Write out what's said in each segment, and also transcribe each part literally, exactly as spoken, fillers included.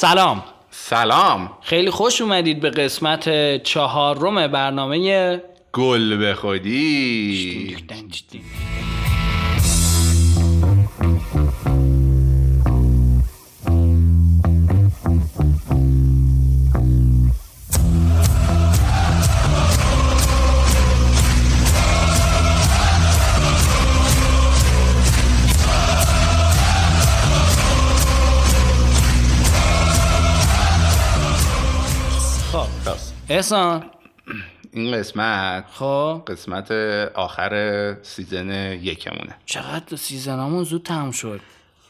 سلام. سلام. خیلی خوش اومدید به قسمت چهارم برنامه گل به خودی. احسان این قسمت خب قسمت آخر سیزن یکمونه. چقدر سیزنامون زود تموم شد.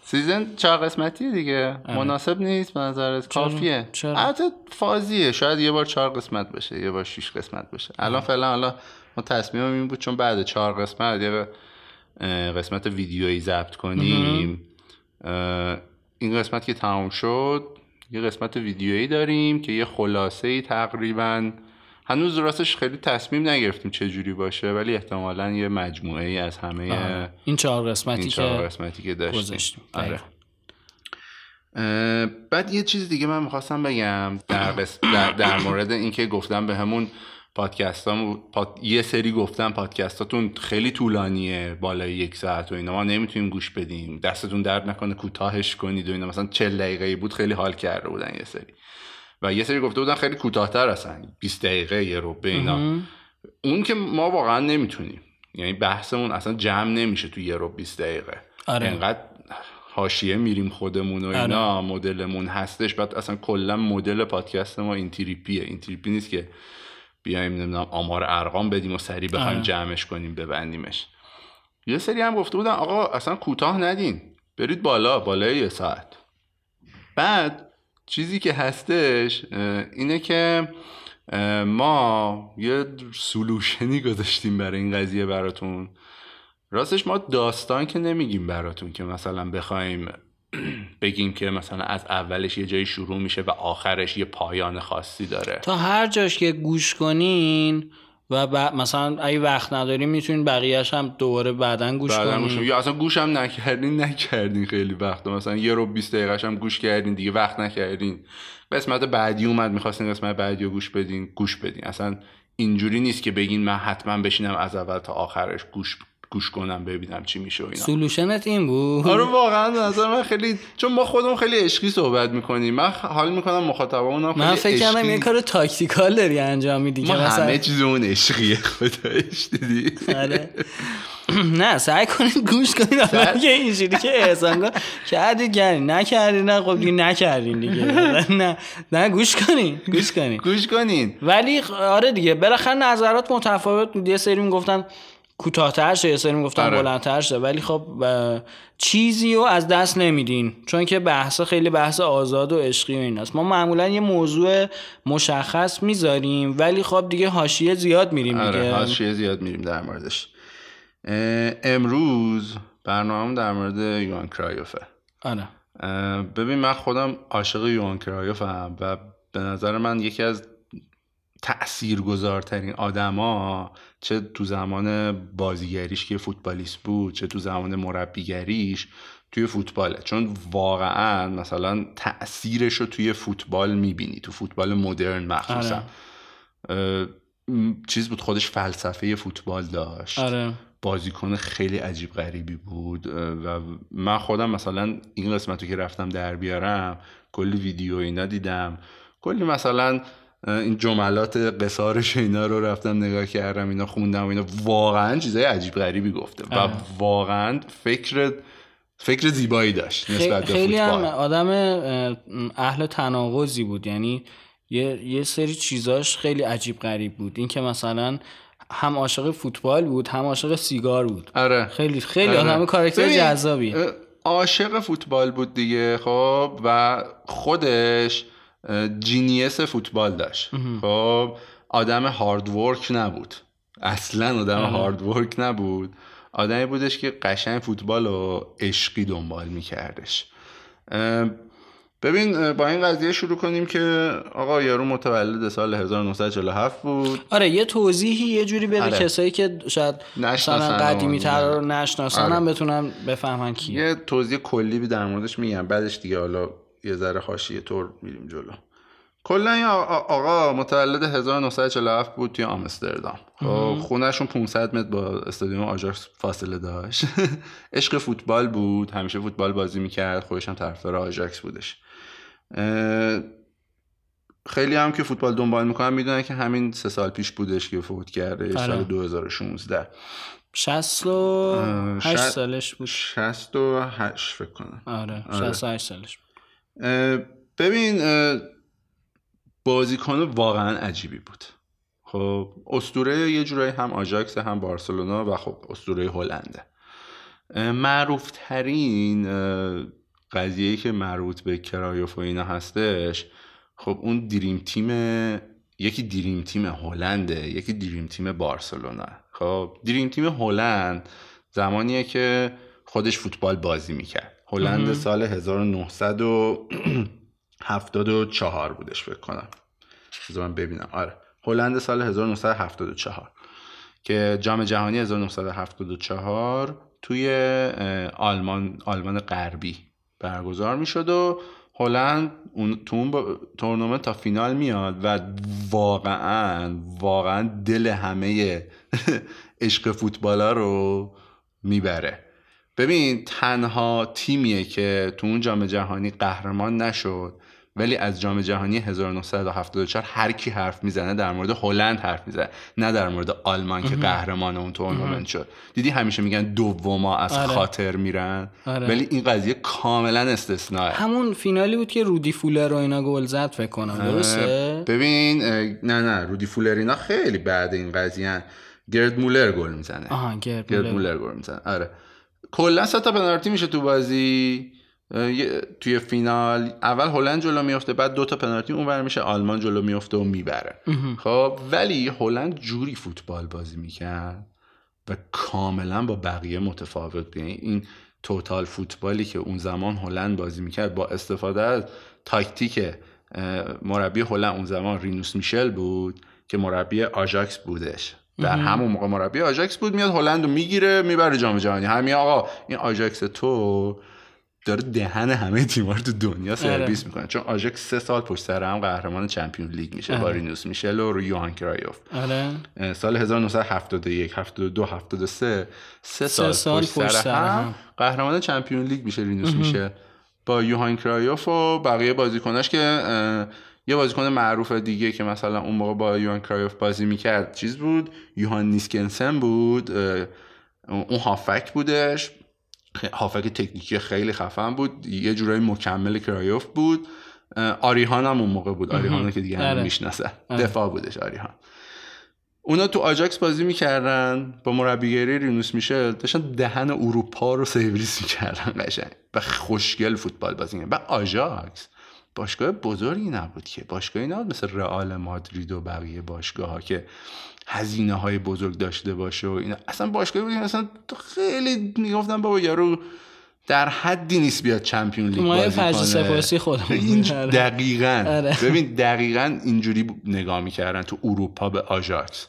سیزن چهار قسمتیه دیگه. اه. مناسب نیست به نظرت؟ کافیه. البته فازیه، شاید یه بار چهار قسمت بشه، یه بار شش قسمت بشه. الان فعلا الان ما تصمیمم این بود چون بعد چهار قسمت یه قسمت ویدیویی ضبط کنیم. این قسمت که تموم شد یه قسمت ویدیویی داریم که یه خلاصه‌ای تقریباً، هنوز راستش خیلی تصمیم نگرفتیم چه جوری باشه، ولی احتمالاً یه مجموعه‌ای از همه آه. این چهار قسمتی این چهار قسمتی که داشتیم. آره. بعد یه چیز دیگه من می‌خواستم بگم در قس... در, در مورد اینکه گفتم به همون پادکستام پاد... یه سری گفتم پادکستاتون خیلی طولانیه، بالای یک ساعت و اینا ما نمیتونیم گوش بدیم، دستتون درد نکنه کوتاهش کنید و اینا. مثلا چهل دقیقه‌ای بود، خیلی حال کرده بودن یه سری، و یه سری گفته بودن خیلی کوتاه‌تر هستن، بیست دقیقه یه ربع اینا. اون که ما واقعا نمیتونیم، یعنی بحثمون اصلا جمع نمیشه تو یه ربع بیست دقیقه. آره. اینقدر حاشیه میریم خودمون و اینا. آره. مدلمون هستش. بعد اصلا کلا مدل پادکست ما این تریپیه. این تریپی نیست که بیایم نمیدونم آمار ارقام بدیم و سریع بخوایم جمعش کنیم ببندیمش. یه سری هم گفته بودن آقا اصلا کوتاه ندین، برید بالا، بالای یه ساعت. بعد چیزی که هستش اینه که ما یه سولوشنی گذاشتیم برای این قضیه براتون. راستش ما داستان که نمیگیم براتون که مثلا بخوایم بگیم که مثلا از اولش یه جایی شروع میشه و آخرش یه پایان خاصی داره. تا هر جاش که گوش کنین و ب... مثلا اگه وقت ندارین میتونین بقیه‌اش هم دوباره بعدن گوش بعدن کنین، یا اصلا گوش هم نکردین نکردین خیلی وقت، مثلا یه رو بیست دقیقه‌اش هم گوش کردین دیگه، وقت نکردین، قسمت بعدی اومد می‌خواستین قسمت بعدیو گوش بدین، گوش بدین. اصلا اینجوری نیست که بگین من حتما بشینم از اول تا آخرش گوش گوش کنم ببینم چی میشه و اینا. سولوشنت این بود. آره واقعا به نظر من خیلی، چون ما خودمون خیلی عشقی صحبت میکنیم، من حال میکنم مخاطبامونم خیلی عشقی. من فکر کردم یه کار تاکتیکال داری انجام میدی که مثلا همه چیز اون عشقیه، خداییش دیدی. آره. نه سعی کنید گوش کنید اول که اینجوری که احسان کردید کردین، نکردین نه خب دیگه نکردین دیگه. نه نه گوش کنین گوش کنین گوش کنین. ولی آره دیگه بالاخره نظرات متفاوت بود. یه سری میگفتن کوتاه‌تر شه، یه سری میگفتن آره. بلندتر شه، ولی خب چیزی رو از دست نمیدین چون که بحث خیلی بحث آزاد و عشقی و ایناست. ما معمولا یه موضوع مشخص میذاریم ولی خب دیگه حاشیه زیاد میریم دیگه. آره حاشیه زیاد میریم در موردش. امروز برنامه‌ام در مورد یوهان کرایوفه. آره. ببین من خودم عاشق یوهان کرایوفم و به نظر من یکی از تأثیرگذارترین آدما، چه تو زمان بازیگریش که فوتبالیست بود، چه تو زمان مربیگریش توی فوتباله، چون واقعا مثلا تأثیرش رو توی فوتبال میبینی، تو فوتبال مدرن مخصوصا. آره. چیز بود، خودش فلسفه فوتبال داشت. آره. بازیکن خیلی عجیب غریبی بود و من خودم مثلا این قسمت رو که رفتم در بیارم کلی ویدیو اینا دیدم، کلی مثلا این جملات قصارش اینا رو رفتم نگاه کردم، اینا خوندم و اینا، واقعا چیزای عجیب غریبی گفته و واقعا فکر فکر زیبایی داشت نسبت به خیلی فوتبال. خیلی آدم اهل تناقضی بود، یعنی یه یه سری چیزاش خیلی عجیب غریب بود. این که مثلا هم عاشق فوتبال بود هم عاشق سیگار بود. آره. خیلی خیلی آدم آره. کاراکتر جذابی. عاشق فوتبال بود دیگه خب، و خودش جینیس فوتبال داشت. خب آدم هارد ورک نبود اصلا، آدم هارد ورک نبود، آدمی بودش که قشنگ فوتبال و عشقی دنبال میکردش. ببین با این قضیه شروع کنیم که آقا یارو متولد سال هزار و نهصد و چهل و هفت بود. آره یه توضیحی یه جوری بده. آره. کسایی که شاید مثلا قدیمی‌تر رو نشناسن هم بتونن بفهمن کیه. یه توضیح کلی در موردش میگم بعدش دیگه حالا یه ذره حاشیه طور میریم جلو. کلا این آقا متولد هزار و نهصد و چهل و هفت بود توی آمستردام. خونهشون پانصد متر با استادیوم آژاکس فاصله داشت. عشق فوتبال بود، همیشه فوتبال بازی میکرد، خودش هم طرفدار آژاکس بودش. خیلی هم که فوتبال دنبال میکنن میدونن که همین سه سال پیش بودش که فوت کرده، سال دو هزار و شانزده. شصت و هشت شد... سالش بود. شصت و هشت فکر کنم. آره، شصت و هشت سالش بود. ببین بازیکن واقعا عجیبی بود. خب اسطوره یه جورایی هم آژاکس هم بارسلونا و خب اسطوره هلنده. معروف ترین قضیه‌ای که مربوط به کرایوف و اینا هستش، خب اون دریم تیم، یکی دریم تیم هلنده، یکی دریم تیم بارسلونا. خب دریم تیم هلند زمانیه که خودش فوتبال بازی میکرد. هلند سال هزار و نهصد و هفتاد و چهار بودش فکر کنم. بذار من ببینم. آره هلند سال هزار و نهصد و هفتاد و چهار که جام جهانی هزار و نهصد و هفتاد و چهار توی آلمان آلمان غربی برگزار میشد و هلند اون تورنمنت تا فینال میاد و واقعا واقعا دل همه عشق فوتبالا رو میبره. ببین تنها تیمیه که تو اون جام جهانی قهرمان نشد، ولی از جام جهانی هزار و نهصد و هفتاد و چهار هر کی حرف میزنه در مورد هلند حرف میزنه، نه در مورد آلمان که قهرمان اون تورنمنت شد. دیدی همیشه میگن دوما از آره. خاطر میرن، آره. ولی این قضیه کاملا استثنائه. همون فینالی بود که رودی فولر و اینا گل زد فکر کنم، درسته؟ ببین نه نه رودی فولر اینا خیلی بعد این قضیهن. گرد مولر گل میزنه. آها گرد, گرد مولر گل میزنه. آره کلا سه تا پنالتی میشه تو بازی توی فینال. اول هلند جلو میفته، بعد دو تا پنالتی اونور میشه، آلمان جلو میفته و میبره. خب ولی هلند جوری فوتبال بازی میکرد و کاملا با بقیه متفاوت، یعنی این توتال فوتبالی که اون زمان هلند بازی میکرد با استفاده از تاکتیک مربی هلند اون زمان رینوس میشل بود که مربی آژاکس بودش. در همون موقع مربی آژاکس بود، میاد هلند رو میگیره میبره جام جهانی. همین آقا این آژاکس تو داره دهن همه تیم‌ها رو تو دنیا سرویس میکنه، چون آژاکس سه سال پشت سر هم قهرمان چمپیون لیگ میشه با رینوس میشل و یوهان کرایوف. آره سال هزار و نهصد و هفتاد و یک هفتاد و دو هفتاد و سه سه سال, سال پشت, پشت سر هم, هم قهرمان چمپیون لیگ میشه رینوس میشل با یوهان کرایوف و بقیه بازیکناش. که یه بازیکن معروف دیگه که مثلا اون موقع با یوهان کرایوف بازی میکرد چیز بود، یوهان نیسکنسن بود، اون هافک بودش، هافک تکنیکی خیلی خفن بود، یه جورایی مکمل کرایوف بود. آریهان هم اون موقع بود، آریهان که دیگه هم میشناسن، دفاع بودش آریهان. اونا تو آژاکس بازی میکردن با مربیگری رینوس میشل، داشتن دهن اروپا رو سرویس میکردن قشنگ و خوشگل فوتبال بازی میکردن. و آژاکس باشگاه بزرگی نبود که، باشگاهی نبود مثل رئال مادرید و بقیه باشگاه‌ها که هزینه های بزرگ داشته باشه و اینا. اصلا باشگاهی بود که اصلا خیلی میگفتن بابا یارو در حدی نیست بیاد چمپیون لیگ بازی کنه. ما فرج سپاسی خودمون دقیقاً آره. ببین دقیقاً اینجوری نگاه می‌کردن تو اروپا به آژاکس.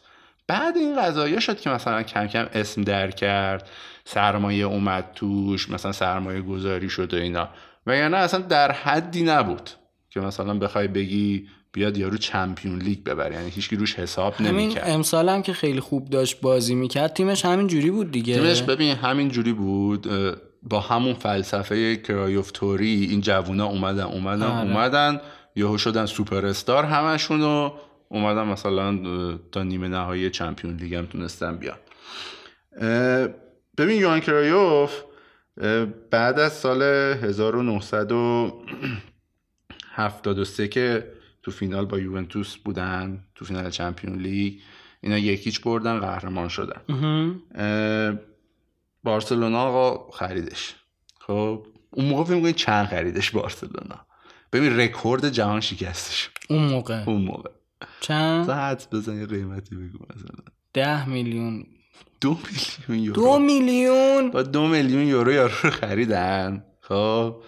بعد این قضایا شد که مثلا کم کم اسم در کرد، سرمایه اومد توش، مثلا سرمایه گذاری شد و اینا، وگرنه اصلا در حدی نبود که مثلا بخوای بگی بیاد یارو چمپیون لیگ ببره، یعنی هیچکی روش حساب نمی‌کرد. همین امسال هم که خیلی خوب داشت بازی می‌کرد، تیمش همین جوری بود دیگه. تیمش ببین همین جوری بود، با همون فلسفه کرایوف توری این جوونا اومدن اومدن آره. اومدن یهو شدن سوپر استار همشون و اومدن مثلا تا نیمه نهایی چمپیون لیگ هم تونستن بیان. ببین یوهان کرایوف بعد از سال هزار و نهصد و هفتاد و سه که تو فینال با یوونتوس بودن، تو فینال چمپیون لیگ اینا یکیچ بردن قهرمان شدن. بارسلونا آقا خریدش. خب اون موقع فکر می‌کنی چند خریدش بارسلونا؟ ببین رکورد جهان شکستش اون موقع. اون موقع چند؟ ساعت بزن یه قیمتی بگو مثلا ده میلیون دو میلیون یورو دو میلیون با دو میلیون یورو یارو رو خریدن. خب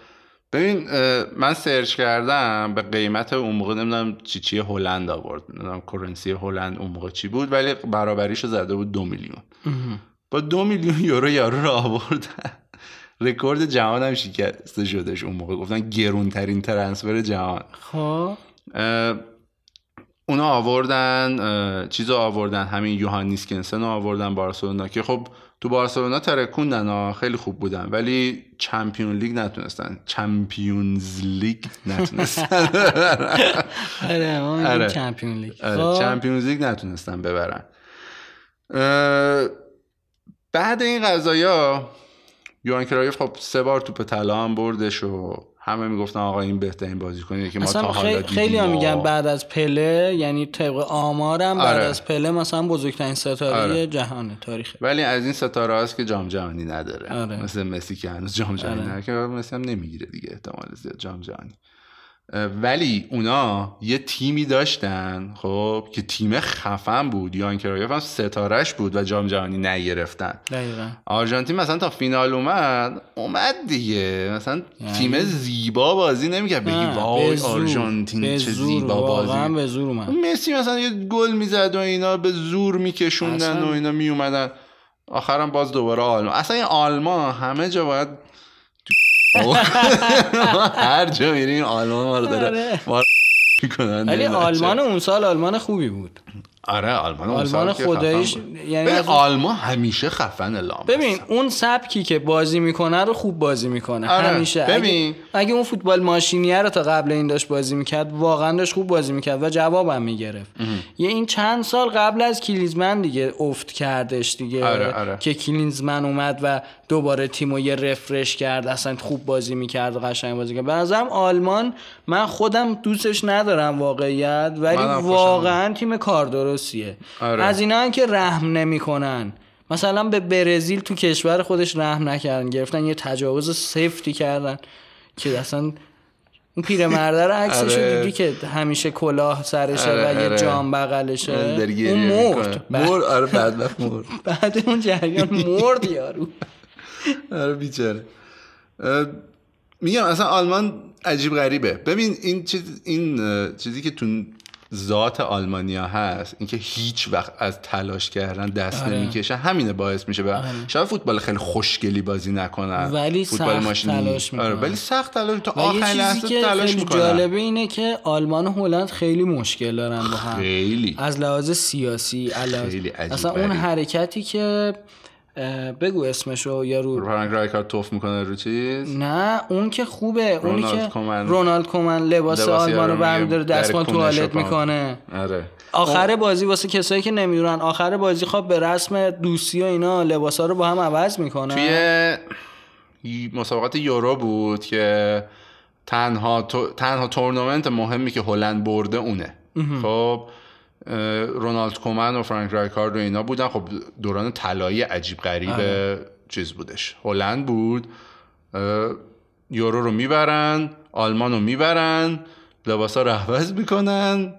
ببین من سرچ کردم به قیمت اون موقع، نمیدونم چی چی هلند آورد، نمیدونم کرنسی هلند اون موقع چی بود، ولی برابریشو زده بود دو میلیون. با دو میلیون یورو یارو رو آوردن رکورد جهان هم شکسته شدش اون موقع، گفتن گرونترین ترنسفر جهان. خب اونا آوردن چیزو آوردن، همین یوهانیس کنسن آوردن بارسلونا که خب تو بارسلونا ترکوندن ها، خیلی خوب بودن ولی چمپیون لیگ نتونستن، چمپیونز لیگ نتونستن. آره اون چمپیون لیگ، چمپیونز لیگ نتونستن ببرن. بعد این قضایا یوهان کرایف خب سه بار توپ طلا هم بردش و همه میگفتن آقا این بهترین بازیکنیه که ما تا حالا دیدیم. اصلا خیلی ها میگن بعد از پله، یعنی طبق آمارم بعد آره. از پله مثلا بزرگترین ستاره آره. جهان تاریخ، ولی از این ستاره هاست که جام جهانی نداره. آره. مثل مسی که هنوز جام جهانی آره. نداره، مسی هم نمیگیره دیگه احتمال زیاد جام جهانی. ولی اونا یه تیمی داشتن خب که تیم خفن بود، یوهان کرایف هم ستاره‌اش بود و جام جهانی نگرفتن. دقیقاً آرژانتین مثلا تا فینال اومد اومد دیگه، مثلا یعنی... تیم زیبا بازی نمی‌کرد بگی وای آرژانتین چه زیبا بازی، واقعا به زور اومد. مسی مثلا یه گل میزد و اینا به زور میکشوندن اصلا... و اینا میومدن آخرام باز دوباره آلمان. اصلا این آلمان همه جا باید هر جا میریم آلمان ما رو داره میکنن. ولی آلمان اون سال آلمان خوبی بود. آره آلمان اون سال خداییش، یعنی آلمان همیشه خفن لام. ببین اون سبکی که بازی میکنه رو خوب بازی میکنه همیشه. ببین اگه اون فوتبال ماشینیه رو تا قبل این داشت بازی میکرد واقعا داشت خوب بازی میکرد و جوابم میگرفت. یه این چند سال قبل از کلینزمن دیگه افت کردش دیگه، که کلینزمن اومد و دوباره تیمو یه رفرش کرد، اصلا خوب بازی میکرد و قشنگ بازی کرد. به نظرم آلمان، من خودم دوستش ندارم واقعیت، ولی واقعا تیم کار درستیه. آره. از اینا هم که رحم نمیکنن، مثلا به برزیل تو کشور خودش رحم نکردن، گرفتن یه تجاوز سفتی کردن که اصلا اون پیرمرد رو عکسش آره. دیدی که همیشه کلاه سرشه آره. و یه آره. جام بغلشه، اون مرد مرد آره بدبخت مرد بعد اون جریان مرد یارو آره بیچاره. میگم اصلا آلمان عجیب غریبه. ببین این چیز، این چیزی که تو ذات آلمانیا هست، اینکه هیچ وقت از تلاش کردن دست آره. نمیکشن، همینه باعث میشه به آره. شاید فوتبال خیلی خوشگلی بازی نکنن، ولی فوتبال ماشینی تلاش میکنن. آره ولی سخت تلاش تا آخر لحظه تلاش میکنن. جالبه اینه که آلمان و هلند خیلی مشکل دارن با هم، خیلی از لحاظ سیاسی علاوه اصلا اون حرکتی که بگو اسمشو یارو فرانک رایکارد توف میکنه رو چیز، نه اون که خوبه، اونی که کومن. رونالد کومن لباس آلمانو برمی‌داره دستمال توالت میکنه. آره آخر بازی واسه کسایی که نمیدونن، آخر بازی خب به رسم دوستی و اینا لباسا رو با هم عوض میکنه. توی مسابقات یورو بود که تنها تو... تنها تورنمنت مهمی که هلند برده اونه. خب رونالد کومن و فرانک رایکارد و اینا بودن. خب دوران طلایی عجیب غریب چیز بودش، هلند بود. یورو رو میبرن، آلمان رو میبرن، لباسا رو عوض میکنن،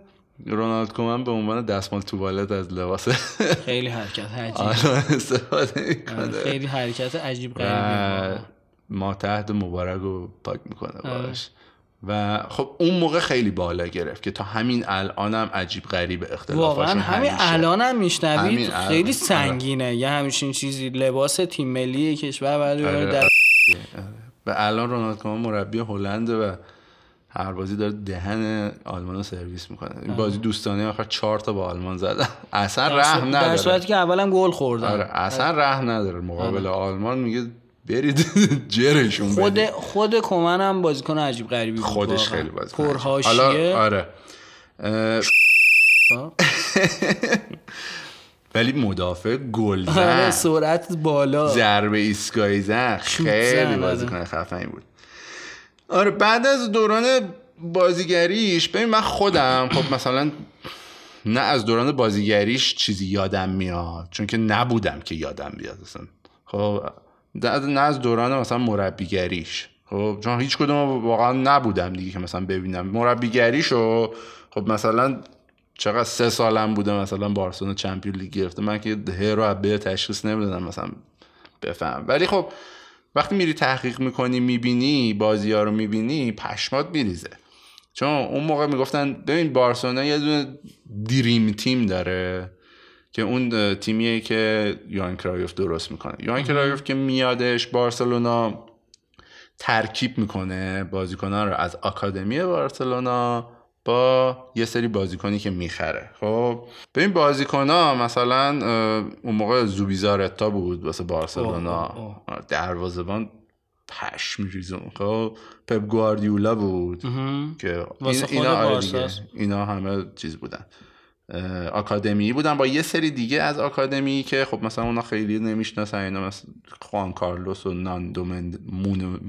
رونالد کومن به عنوان دستمال توالت از لباس خیلی حرکت عجیب استفاده میکنه، خیلی حرکت عجیب غریب، ما تحت مبارک رو پاک میکنه باش. و خب اون موقع خیلی بالا گرفت که تا همین الانم عجیب غریب اختلافاشون هست. همین الانم میشنوید خیلی سنگینه یه همچین چیزی، لباس تیم ملی کشور ولی در و الان رونالد کومن مربی هلند و هر بازی داره دهن آلمانو سرویس میکنه. این بازی دوستانه آخر چهار تا با آلمان زدن، اصلا رحم نداره، در صورتی که اولام گل خوردن. اصلا رحم نداره مقابل آلمان، میگه برید جرشون. خود برید. خود کومن هم بازیکن عجیب غریبی بود، خودش خیلی بازیکن پرحاشیه. آره ولی مدافع گل زد، آره سرعت بالا، ضربه ایستگاهی زد، خیلی بازیکن خفنی بود. آره بعد از دوران بازیگریش، ببین من خودم خب مثلا نه از دوران بازیگریش چیزی یادم میاد، چون که نبودم که یادم بیاد اصلا. خب نه از دوران مثلا مربیگریش، خب چون هیچ کدوم واقعا نبودم دیگه که مثلا ببینم مربیگریشو. خب مثلا چقدر سه سالم بوده مثلا بارسلونا چمپیون لیگ گرفته، من که ده رو به تشخیص نمیدادم مثلا بفهم. ولی خب وقتی میری تحقیق میکنی میبینی بازی‌ها رو میبینی پشمات میریزه، چون اون موقع میگفتن ببین بارسلونا یه دونه دریم تیم داره که اون تیمیه که یوهان کرایف درست میکنه. یوهان کرایف که میادش بارسلونا ترکیب میکنه بازیکنان رو از آکادمی بارسلونا با یه سری بازیکنی که میخره. خب ببین بازیکن‌ها مثلا اون موقع زوبیزارتا بود واسه بارسلونا دروازه‌بان پش می‌ریزون. خب پپ گواردیولا بود که این اینا اینا همه چیز بودن، آکادمی بودن با یه سری دیگه از آکادمی که خب مثلا اونا خیلی نمیشناسن، اینا مثلا خوان کارلوس و ناندو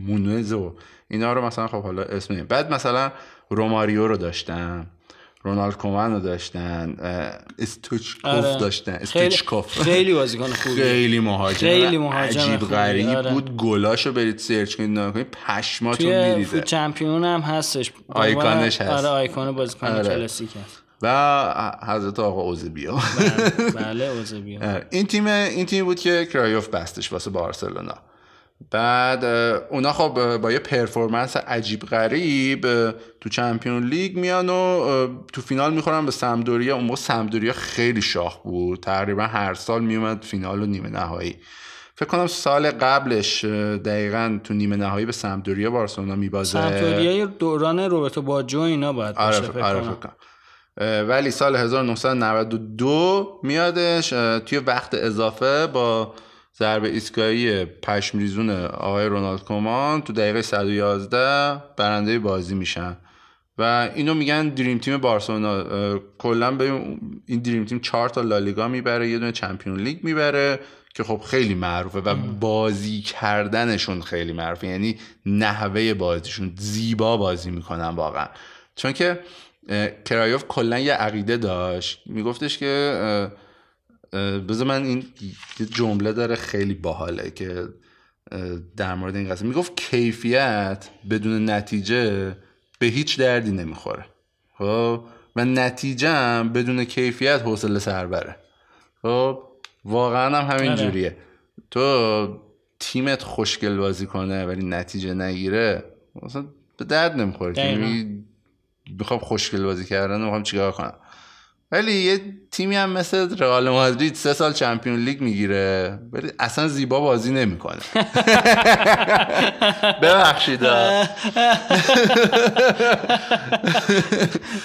مونز و اینا رو مثلا خب حالا اسم نیم. بعد مثلا روماریو رو داشتن، رونالد کومن رو داشتن، استوچکوف آره. داشتن استوچکوف خیلی بازیکن خوبی، خیلی مهاجم خیلی مهاجم عجیب غریب آره. بود. گلاشو برید سرچ کنید نگاه پشماتون میریزه. تو چمپیون هم هستش، آیکونش هست آره، آیکون بازیکن آره. کلاسیک هست و حضرت آقا اوزبیو بله اوزبیو این تیم این تیم بود که کرایوف بستش واسه بارسلونا. بعد اونا خب با یه پرفورمنس عجیب غریب تو چمپیون لیگ میان و تو فینال میخورن به سمدوریا. اون موقع سمدوریا خیلی شاخ بود، تقریبا هر سال میومد فینال و نیمه نهایی. فکر کنم سال قبلش دقیقاً تو نیمه نهایی به سمدوریا بارسلونا میبازه. سمدوریا دوران روبرتو باجو اینا باید باشه آره فکر کنم. ولی سال هزار و نهصد و نود و دو میادش توی وقت اضافه با ضربه ایستگاهی پشمریزون آقای رونالد کومان تو دقیقه صد و یازده برنده بازی میشن و اینو میگن دریم تیم بارسلونا. کلا ببین این دریم تیم چهار تا لالیگا میبره، یه دونه چمپیون لیگ میبره که خب خیلی معروفه و بازی کردنشون خیلی معروفه، یعنی نحوه بازیشون زیبا بازی میکنن واقعا. چون که کرایوف کلا یه عقیده داشت، میگفتش که بذار من این جمله داره خیلی باحاله که در مورد این قضیه میگفت کیفیت بدون نتیجه به هیچ دردی نمیخوره. خب و نتیجه بدون کیفیت حوصله سربره. خب واقعا هم همین جوریه، تو تیمت خوشگل بازی کنه ولی نتیجه نگیره اصلا به درد نمیخوره. میخوام خوشگل بازی کردن و میخوام چیکار کنم. ولی یه تیمی هم مثل رئال مادرید سه سال چمپیون لیگ میگیره ولی اصلا زیبا بازی نمیکنه. ببخشید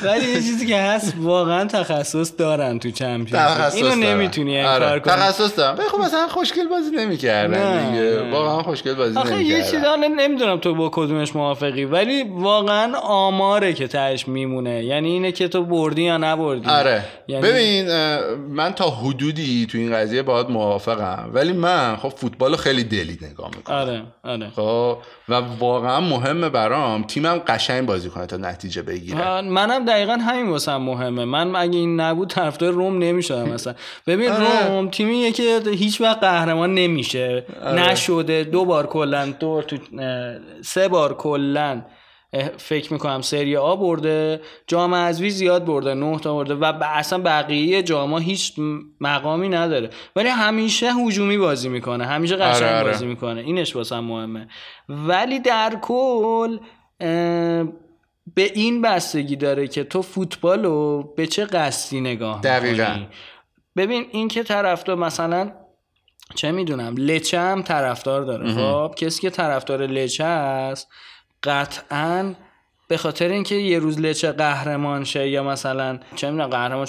ولی یه چیزی که هست واقعا تخصص دارن تو چمپیون لیگ، اینو نمیتونی انکار کنی. تخصص دارن ولی خب مثلا خوشگل بازی نمیکردن دیگه، واقعا خوشگل بازی نمیکردن. آخه یه چیزی نمیدونم تو با کدومش موافقی ولی واقعا آماره که تهش میمونه، یعنی اینه که تو بردی یا نبردی. آره یعنی... ببین من تا حدودی تو این قضیه باهات موافقم ولی من خب فوتبالو خیلی دلی نگاه میکنم. آره آره خب و واقعا مهمه برام تیمم قشنگ بازی کنه تا نتیجه بگیره. منم دقیقاً همین واسم مهمه. من اگه این نبود طرفدار روم نمیشدم مثلا. ببین آره. روم تیمیه که هیچ وقت قهرمان نمیشه. آره. نشده دو بار کلا دور تو سه بار کلا فکر میکنم سری آ برده، جام حذفی زیاد برده، نه تا برده و اصلا بقیه جام‌ها هیچ مقامی نداره ولی همیشه هجومی بازی میکنه، همیشه قشنگ آره آره. بازی میکنه. اینش واسم مهمه ولی در کل به این بستگی داره که تو فوتبالو به چه قصدی نگاه میکنی. ببین این که طرفدار مثلا چه میدونم لچه هم طرفدار داره. خب کسی که طرفدار لچه است قطعاً به خاطر اینکه یه روز لچه قهرمان شه یا مثلا چه می‌دونم قهرمان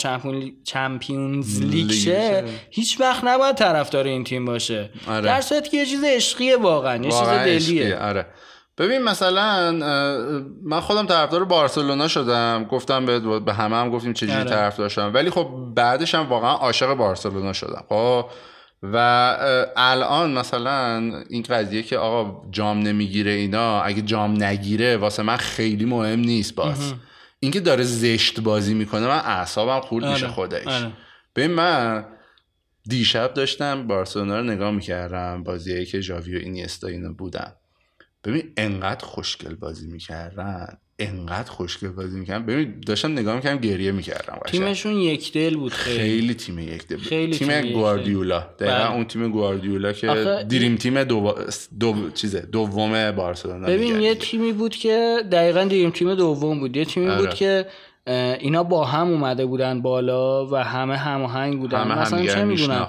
چمپیونز لیگ شه هیچ وقت نباید طرفدار این تیم باشه. آره. در صورتی که یه چیز عشقیه واقعاً، یه چیز دلیه. آره. ببین مثلا من خودم طرفدار بارسلونا شدم، گفتم به به همه هم گفتیم چجوری آره. طرفدار شدم ولی خب بعدش هم واقعاً عاشق بارسلونا شدم. خب و الان مثلا این قضیه که آقا جام نمیگیره اینا، اگه جام نگیره واسه من خیلی مهم نیست. باز اینکه داره زشت بازی میکنه من اعصابم خورد میشه خودش. ببین من دیشب داشتم بارسلونا رو نگاه میکردم، بازیایی که ژاوی و اینیستا اینا بودن. ببین انقدر خوشگل بازی میکردن انقدر خوشگل بازی میکنم. ببین داشتم نگاه میکنم گریه میکردم. تیمشون یک دل بود، خیلی خیلی تیم یک دل بود. تیم, تیم گواردیولا دقیقا اون تیم گواردیولا که آخه... دریم تیم دو... دو... چیزه دومه بارسلونا. ببین یه تیمی بود که دقیقا دریم تیم دوم بود، یه تیمی آره. بود که اینا با هم اومده بودن بالا و همه هماهنگ بودن، همه مثلا چه میدونم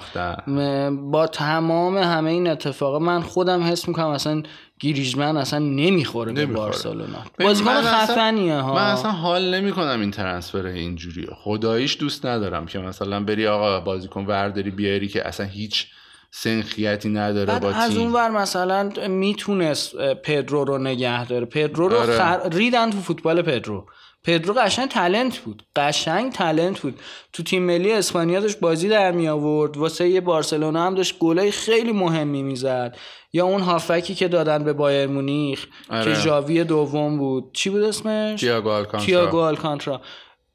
با تمام همه این اتفاقا من خودم حس میکنم مثلا گریزمن اصلا نمیخوره به بارسلونا. بازیکن خفنیه ها. من اصلا حال نمیکنم این ترنسفر اینجوریه. خداییش دوست ندارم که مثلا بری آقا بازیکن ورداری بیاری که اصلا هیچ سنخیتی نداره با تیم. از اون ور مثلا میتونست پدرو رو نگه داره. پدرو رو آره. خر... ریدن تو فوتبال پدرو. پدرو قشنگ تالنت بود. قشنگ تالنت بود. تو تیم ملی اسپانیا داشت بازی در می آورد. واسه یه بارسلونا هم داشت گلای خیلی مهمی میزد. یا اون هافکی که دادن به بایر مونیخ آره. که ژاوی دوم بود. چی بود اسمش؟ تییاگو آلکانترا. تییاگو آلکانترا.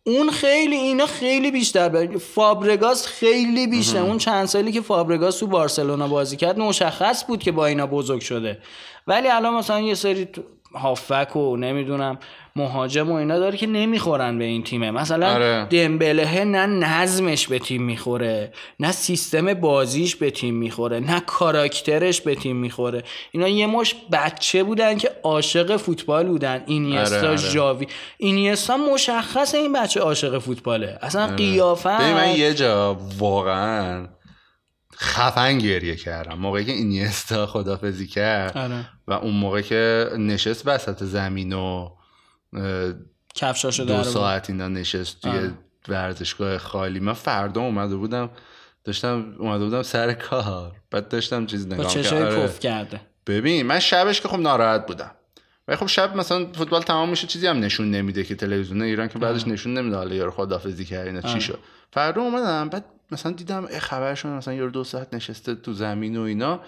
اون خیلی اینا خیلی بیشتر بر... فابرگاس خیلی بیشتر اون چند سالی که فابرگاس تو بارسلونا بازی کرد مشخص بود که با اینا بزرگ شده، ولی الان مثلا یه سری هافک و نمیدونم مهاجم و اینا داره که نمیخورن به این تیمه. مثلا آره. دمبله نه نظمش به تیم میخوره، نه سیستم بازیش به تیم میخوره، نه کاراکترش به تیم میخوره. اینا یه مش بچه بودن که عاشق فوتبال بودن. اینیستا آره، ژاوی آره. اینیستا مشخصه این بچه عاشق فوتباله اصلا آره. قیافه ببین من یه جا واقعا خفن گریه کردم موقعی که اینیستا خدافظی کرد آره. و اون موقع که نشست وسط زمین و کفشاشو دو ساعت اینا نشست توی ورزشگاه خالی، من فردا اومده بودم داشتم اومده بودم سر کار، بعد داشتم چیز نگاه می‌کردم. ببین من شبش که خب ناراحت بودم، ولی خب شب مثلا فوتبال تمام میشه چیزی هم نشون نمیده که تلویزیون ایران که بعدش آه. نشون نمیده حالا یارو خداحافظی کرد اینا چی شد. فردا اومدم بعد مثلا دیدم خبرشون مثلا یارو دو ساعت نشسته تو زمین و اینا،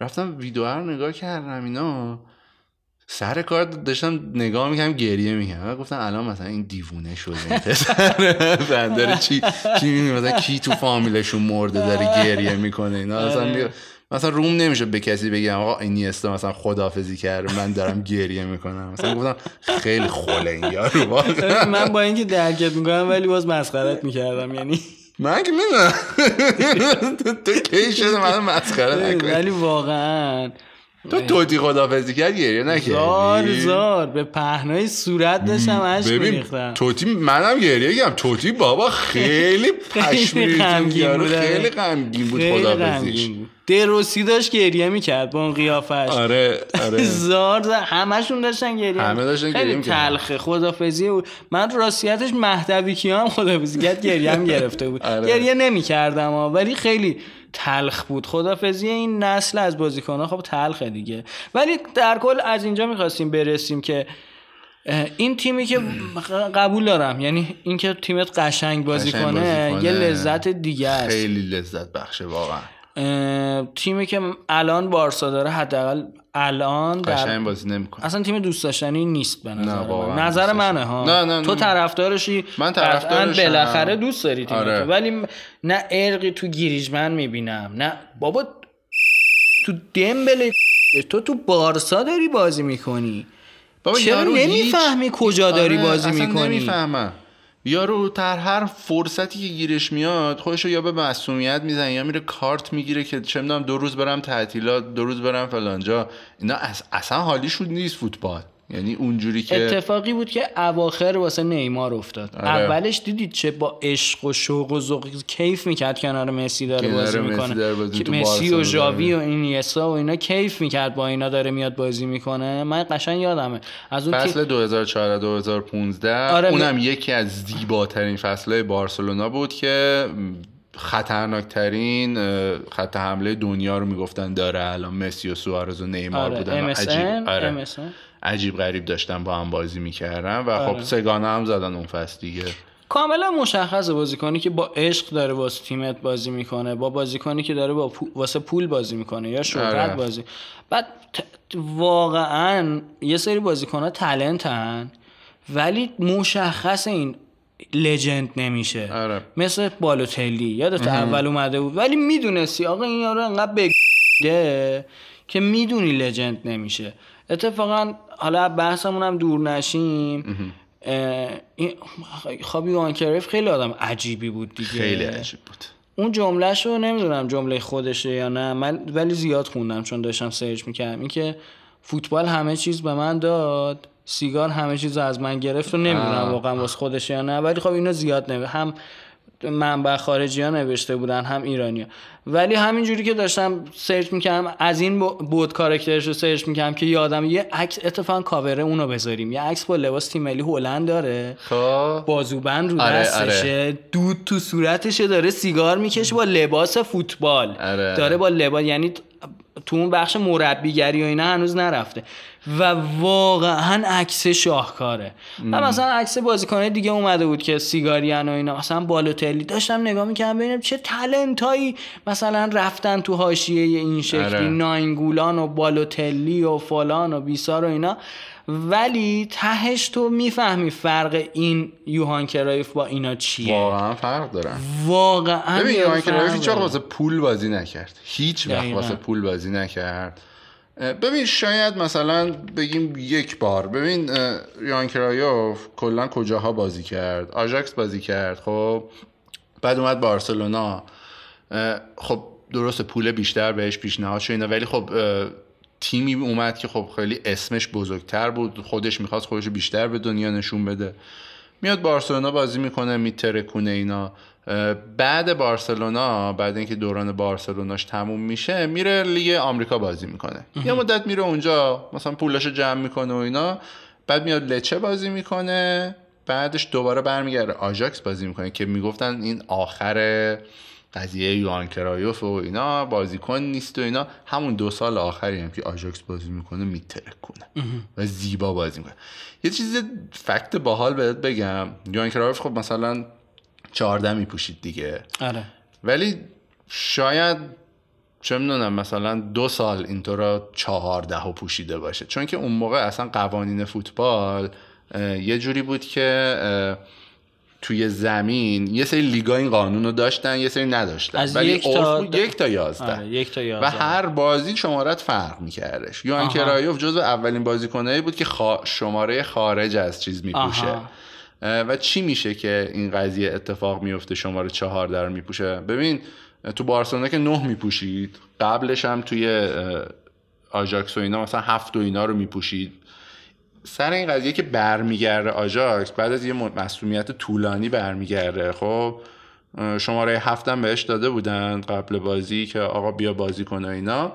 رفتم ویدیو رو نگاه کردم اینا سر کار داشتم نگاه میکنم گریه میکنم. گفتم الان مثلا این دیوونه شده این پسر داره چی چی میگه، مثلا کی تو فامیلشون مرده داره گریه میکنه اینا. اصلا بیا... مثلا روم نمیشه به کسی بگم آقا اینیستا مثلا خداحافظی کرد من دارم گریه میکنم. مثلا گفتم خیلی خوله این یارو واقعا. من با اینکه درکت میکنم ولی باز مسخرهت میکردم، یعنی من که میدونم تو کی شده من مسخره نکنم، ولی واقعا تو توتی خدافظی کرد گریه نکردی؟ زار زار به پهنای صورت داشتم اشک می‌ریختم. توتی منم گریه کردم. توتی بابا خیلی پشمریزی بود، خیلی غمگین بود خدافظیش. دروسی داشت گریه می‌کرد با اون قیافش. آره آره زار زار همشون داشتن گریه. همه داشتن گریه می‌کردن. تلخ خدافظی بود. من راستیتش مهدوی کیام خدافظی کرد گریه‌ام گرفته بود. گریه نمی‌کردم ولی خیلی تلخ بود خدافظی این نسل از بازیکن‌ها. خب تلخه دیگه، ولی در کل از اینجا می‌خواستیم برسیم که این تیمی که قبول دارم، یعنی اینکه تیمت قشنگ بازی قشنگ کنه بازی یه لذت دیگه است، خیلی لذت بخشه واقعا. تیمی که الان بارسا داره حداقل الان در... قشنگ بازی نمی‌کنه، اصلا تیم دوست داشتنی نیست به نظر من. نظر منه ها. نه نه نه. تو طرفدارشی، من طرفدارش بالاخره دوست داری تیم آره. ولی نه ارقی تو گریزمن میبینم، نه بابا تو دمبله. تو تو بارسا داری بازی میکنی بابا، چرا نمیفهمی هیچ... کجا داری آره. بازی میکنی؟ اصلا نمیفهمم یارو در هر فرصتی که گیرش میاد خودشو یا به معصومیت میزنه یا میره کارت میگیره که چه میدونم دو روز برم تعطیلات، دو روز برم فلانجا. اینا اصلا حالیشون نیست فوتبال، یعنی اونجوری که اتفاقی بود که اواخر واسه نیمار افتاد آره. اولش دیدید چه با عشق و شوق و ذوق کیف میکرد کنار مسی داره بازی میکنه، مسی و ژاوی و اینیستا و اینا کیف میکرد با اینا داره میاد بازی میکنه. من قشنگ یادمه از اون فصل دو هزار و چهارده دو هزار و پانزده آره اونم م... یکی از زیباترین فصل‌های بارسلونا بود که خطرناکترین خط حمله دنیا رو میگفتن داره. الان مسی و سوارز و نیمار آره. بودن عجیب آره. عجیب غریب داشتن با هم بازی میکردن و خب آره. سگانه هم زدن اون فصل دیگه. کاملا مشخصه بازیکنی که با عشق داره واسه تیمت بازی میکنه با بازیکنی که داره با پو... واسه پول بازی میکنه یا شهرت آره. بازی. بعد ت... واقعا یه سری بازیکن‌ها تالنتن ولی مشخص این لژند نمیشه آره. مثل بالوتلی یادت اول اومده بود ولی میدونستی آقا این یارو انقدر بگه که میدونی لژند نمیشه. اتفاقا حالا بحثمون هم دور نشیم، خابی وانکرف خیلی آدم عجیبی بود دیگه، خیلی عجیب بود. اون جمله شو نمیدونم جمله خودشه یا نه من ولی زیاد خوندم چون داشتم سرچ میکردم، این که فوتبال همه چیز به من داد، سیگار همه چیز از من گرفت. رو نمیدونم واقعا واسه خودش یا نه، ولی خب اینا زیاد نمیدونم هم منبع خارجی ها نوشته بودن هم ایرانی ها. ولی همینجوری که داشتم سرچ میکنم از این بود کاراکترش رو سرچ میکنم که یادم یه عکس اتفاقا کاوره اونو بذاریم، یه عکس با لباس تیم ملی هلند داره، خب بازوبند رو دستشه، دود تو صورتشه، داره سیگار میکشه با لباس فوتبال، آره. داره با لباس، یعنی تو اون بخش مربیگری و اینا هنوز نرفته و واقعا عکس شاهکاره. و مثلا عکس بازیکن‌های دیگه اومده بود که سیگارین و اینا، مثلا بالوتلی داشتم نگاه می‌کردم ببینم چه تالنتایی مثلا رفتن تو حاشیه این شکلی، آره. ناینگولان و بالوتلی و فلان و بیسار و اینا، ولی تهش تو میفهمی فرق این یوهان کرایف با اینا چیه. واقعا فرق دارن، واقعا. ببین یوهان کرایف هیچ وقت واسه پول بازی نکرد، هیچ وقت واسه پول بازی نکرد. ببین شاید مثلا بگیم یک بار، ببین یوهان کرایف کلا کجاها بازی کرد، آژاکس بازی کرد، خب بعد اومد بارسلونا، خب درست پول بیشتر بهش پیشنهاد شد اینا، ولی خب تیمی اومد که خب خیلی اسمش بزرگتر بود، خودش میخواست خودش بیشتر به دنیا نشون بده، میاد بارسلونا بازی میکنه، میترکونه اینا. بعد بارسلونا، بعد اینکه دوران بارسلوناش تموم میشه، میره لیگ آمریکا بازی میکنه، یه مدت میره اونجا مثلا پولاشو جمع میکنه و اینا، بعد میاد لچه بازی میکنه، بعدش دوباره برمیگرده آژاکس بازی میکنه که میگفتن این آخره قضیه یوهان کرایف و اینا، بازیکن نیست و اینا. همون دو سال آخری هم که آژاکس بازی میکنه میترکونه و زیبا بازی میکنه. یه چیز فکت باحال بهت بگم، یوهان کرایف خب مثلا چهارده میپوشید دیگه، آره. ولی شاید چه میدونم مثلا دو سال اینطورا چهارده ها پوشیده باشه، چون که اون موقع اصلا قوانین فوتبال یه جوری بود که توی زمین یه سری لیگا این قانون رو داشتن، یه سری نداشتن، ولی یک تا د... یک تا یازده، آره، یک تا یازده و هر بازی شمارت فرق می‌کردش. یوهان کرایف جزو اولین بازیکنایی بود که خوا... شماره خارج از چیز میپوشه و چی میشه که این قضیه اتفاق میفته، شماره چهارده رو میپوشه. ببین تو بارسلونا که نه میپوشید، قبلش هم توی آژاکس و اینا مثلا هفت و اینا رو میپوشید. سر این قضیه که برمیگرده آژاکس بعد از یه مسئولیت طولانی برمیگرده، خب شماره هفت هم بهش داده بودن قبل بازی که آقا بیا بازی کن و اینا.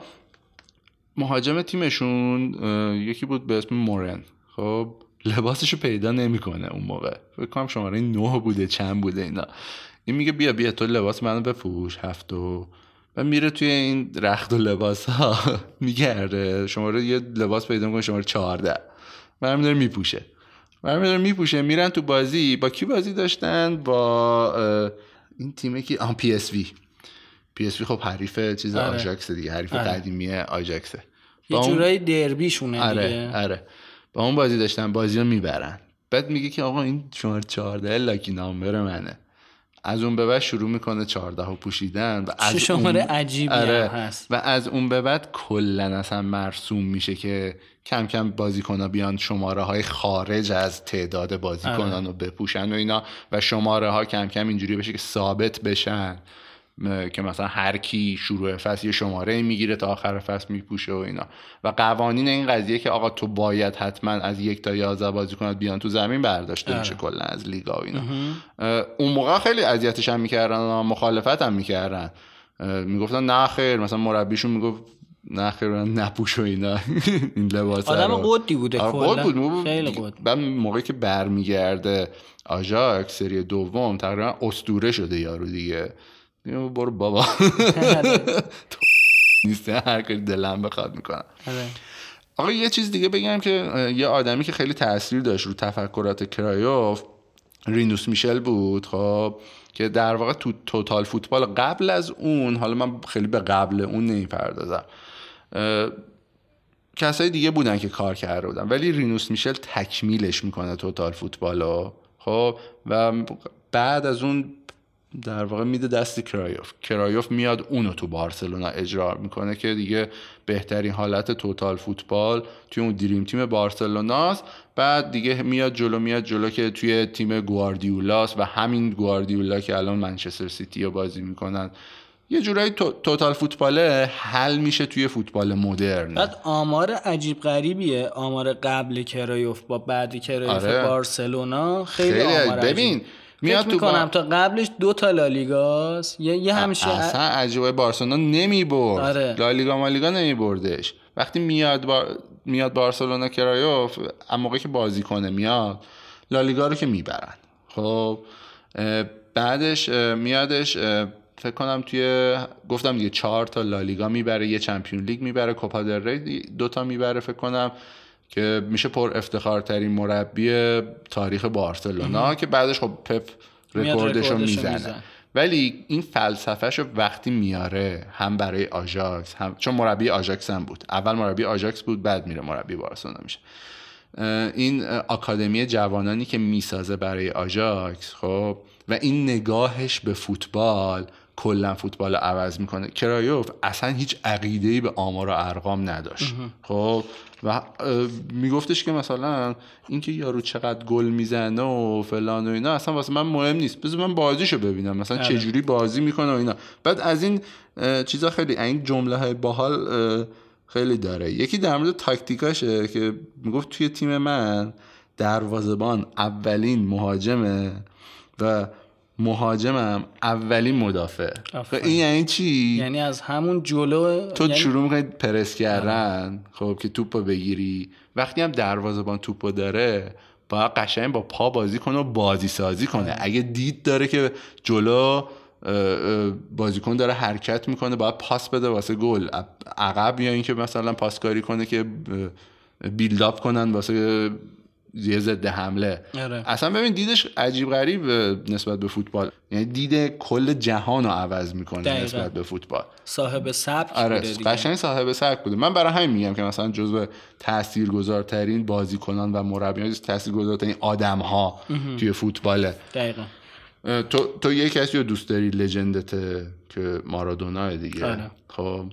مهاجم تیمشون یکی بود به اسم مورن، خب لباسشو پیدا نمیکنه اون موقع، فکر کنم شماره نه بوده چند بوده اینا. این میگه بیا بیا تو لباس منو بپوش هفت و و میره توی این رخت و لباس ها میگرده، شماره یه لباس پیدا میکنه شماره چهارده، برمی داره میپوشه، برمی داره میپوشه. میرن تو بازی، با کی بازی داشتن؟ با این تیمه که آن پی اس وی پی اس وی خب حریف چیز آژاکس دیگه، حریف قدیمی آژاکس، یه جورای دربیشونه دیگه، آره. با اون بازی داشتن، بازی رو میبرن، بعد میگه که آقا این شماره چهارده لاکی نامبر منه. از اون به بعد شروع میکنه چهارده ها پوشیدن و از شماره اون... عجیبی آره. هست و از اون به بعد کلن اصلا مرسوم میشه که کم کم بازیکن ها بیان شماره های خارج از تعداد بازیکنان رو بپوشن و اینا، و شماره ها کم کم اینجوری بشه که ثابت بشن که مثلا هر کی شروع فصل یه شماره میگیره تا آخر فصل میپوشه و اینا. و قوانین این قضیه که آقا تو باید حتما از یک تا یازده بازیکنات بیان تو زمین برداشته میشه کلا از لیگا و اینا. اون موقع خیلی اذیتش هم میکردن و مخالفت هم میکردن، میگفتن نه خیر، مثلا مربیشون میگفت نه خیر نپوش و اینا این لباسا. آدم قدی بوده کلا، خیلی قد. بعد موقعی که برمیگرده آژاکس سری دوم تقریبا اسطوره شده یارو دیگه، یو برو بابا تو نیست، هر کاری دلم بخواد میکنم. آقا یه چیز دیگه بگم که یه آدمی که خیلی تأثیر داشت رو تفکرات کرایف رینوس میشل بود، خب که در واقع تو توتال فوتبال قبل از اون، حالا من خیلی به قبل اون نمیپردازم، کسای دیگه بودن که کار کرده بودن، ولی رینوس میشل تکمیلش میکنه توتال فوتبالو، خب و بعد از اون در واقع میده دست کرایف. کرایف میاد اونو تو بارسلونا اجرا میکنه که دیگه بهترین حالت توتال فوتبال توی اون دریم تیم بارسلوناست. بعد دیگه میاد جلو میاد جلو که توی تیم گواردیولاست و همین گواردیولا که الان منچستر سیتی رو بازی میکنن. یه جورایی تو، توتال فوتباله حل میشه توی فوتبال مدرن. بعد آمار عجیب غریبیه، آمار قبل کرایف با بعد کرایف، آره. بارسلونا خیلی, خیلی آمار عجیب. ببین میاد تو میکنم با... تا قبلش دو تا لالیگاست یه, یه همیشه اصلا عجیبه بارسلونا نمیبرد. آره. لالیگا مالیگا نمیبردش. وقتی میاد با... میاد بارسلونا کرایوف موقعی که بازی کنه میاد لالیگا رو که میبرن. خب بعدش میادش فکر کنم توی گفتم دیگه چهار تا لالیگا میبره، یه چمپیون لیگ میبره، کوپا دل ری دو تا میبره فکر کنم که میشه پر افتخارترین مربی تاریخ بارسلونا که بعدش خب پپ رکوردشو میزنه. میزن. ولی این فلسفهشو وقتی میاره هم برای آژاکس هم چون مربی آژاکس هم بود، اول مربی آژاکس بود بعد میره مربی بارسلونا میشه. این آکادمی جوانانی که میسازه برای آژاکس خب و این نگاهش به فوتبال کلا فوتبال رو عوض میکنه. کرایوف اصلا هیچ عقیده‌ای به آمار و ارقام نداشت. خب و میگفتش که مثلا اینکه یارو چقدر گل میزنه و فلان و اینا اصلا واسه من مهم نیست، بذار من بازیشو ببینم مثلا چه جوری بازی میکنه و اینا. بعد از این چیزا خیلی این جمله‌های باحال خیلی داره. یکی در مورد تاکتیکاشه که میگفت توی تیم من دروازه‌بان اولین مهاجمه و مهاجمم اولین مدافع. این یعنی چی؟ یعنی از همون جلو تو یعنی... شروع می‌کنی پرس کردن خب که توپو بگیری. وقتی هم دروازه‌بان توپو داره باید قشنگ با پا بازی کنه و بازی سازی کنه. آه. اگه دید داره که جلو بازیکن داره حرکت میکنه باید پاس بده واسه گل عقب، یا اینکه مثلا پاسکاری کنه که بیلداپ کنن واسه یه ضد حمله. آره. اصلا ببین دیدش عجیب غریب نسبت به فوتبال، یعنی دید کل جهان رو عوض میکنه دقیقا. نسبت به فوتبال صاحب سبک. آره. بوده دیگه، قشنگ صاحب سبک بوده. من برای همین میگم که مثلا جزو تاثیرگذارترین بازیکنان و مربیان، تاثیرگذارترین آدم‌ها توی فوتباله. دقیقاً. تو تو یه کسی رو دوست داری لژندت که مارادونا دیگه. آره. خب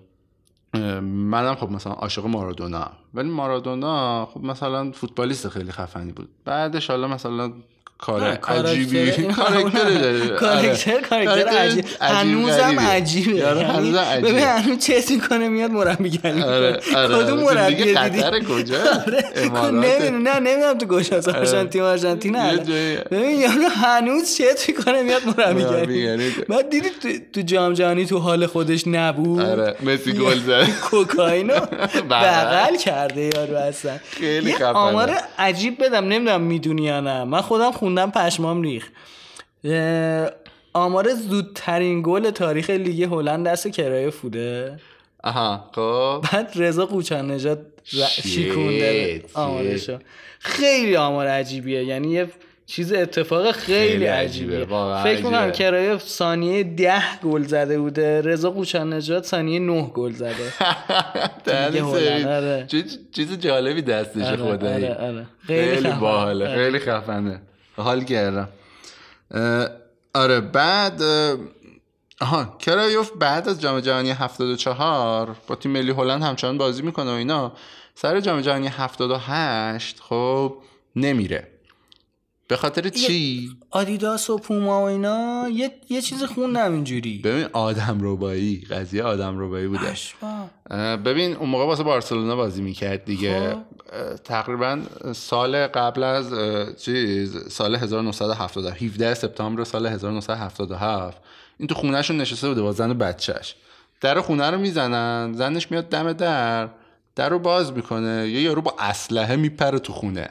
منم خب مثلا عاشق مارادونا، ولی مارادونا خب مثلا فوتبالیست خیلی خفنی بود، بعدش حالا مثلا کار عجیبی کاراکتر داره. کاراکتر کاراکتر عجیب هنوزم عجیبه. هنوزم عجیبه. ببین هنوز چیز میکنه میاد مربیگری میکنه. کدوم مربی دیدی؟ قطر کجا؟ امارات. نه نمیدونم تو کجاست. آرژانتین آرژانتین نه. ببین یارو هنوز چیز میکنه میاد مربیگری. بعد دیدی تو جام جهانی تو حال خودش نبود. آره مسی گل زد. کوکائینو بغل کرده یارو اصلا. خیلی خفنه. آمار عجیب بدم نمیدونم میدونی یا نه. من خودم خوندم پشمام ریخ. آمار زودترین گل تاریخ لیگ هلند دست کرایوف بوده. آها خب بعد رضا قوچان نژاد شیکونده آمارشو. خیلی آمار عجیبیه، یعنی یه چیز اتفاق خیلی, خیلی عجیبه. فکر کنم کرایوف ثانیه ده گل زده بوده، رضا قوچان نژاد ثانیه نه گل زده. آره. چیز جالبی دستش خدایی. آره. آره. خیلی باحاله. خیلی خفنه. حال گردم. آره بعد آها کرایوف بعد از جام جهانی هفتاد و چهار با تیم ملی هلند همچنان بازی میکنه و اینا. سر جام جهانی هفتاد و هشت خب نمیره. به خاطر چی؟ آدیداس و پوما و اینا یه یه چیز خوندم اینجوری. ببین آدم ربایی، قضیه آدم ربایی بوده. ببین اون موقع واسه بارسلونا بازی میکرد دیگه. خب. تقریبا سال قبل از چیز سال هزار و نهصد و هفتاد و هفت هفدهم سپتامبر سال هزار و نهصد و هفتاد و هفت این تو خونهشون نشسته بوده با زن بچه‌ش. در خونه رو میزنن، زنش میاد دم در، در رو باز میکنه، یه یارو با اسلحه میپره تو خونه.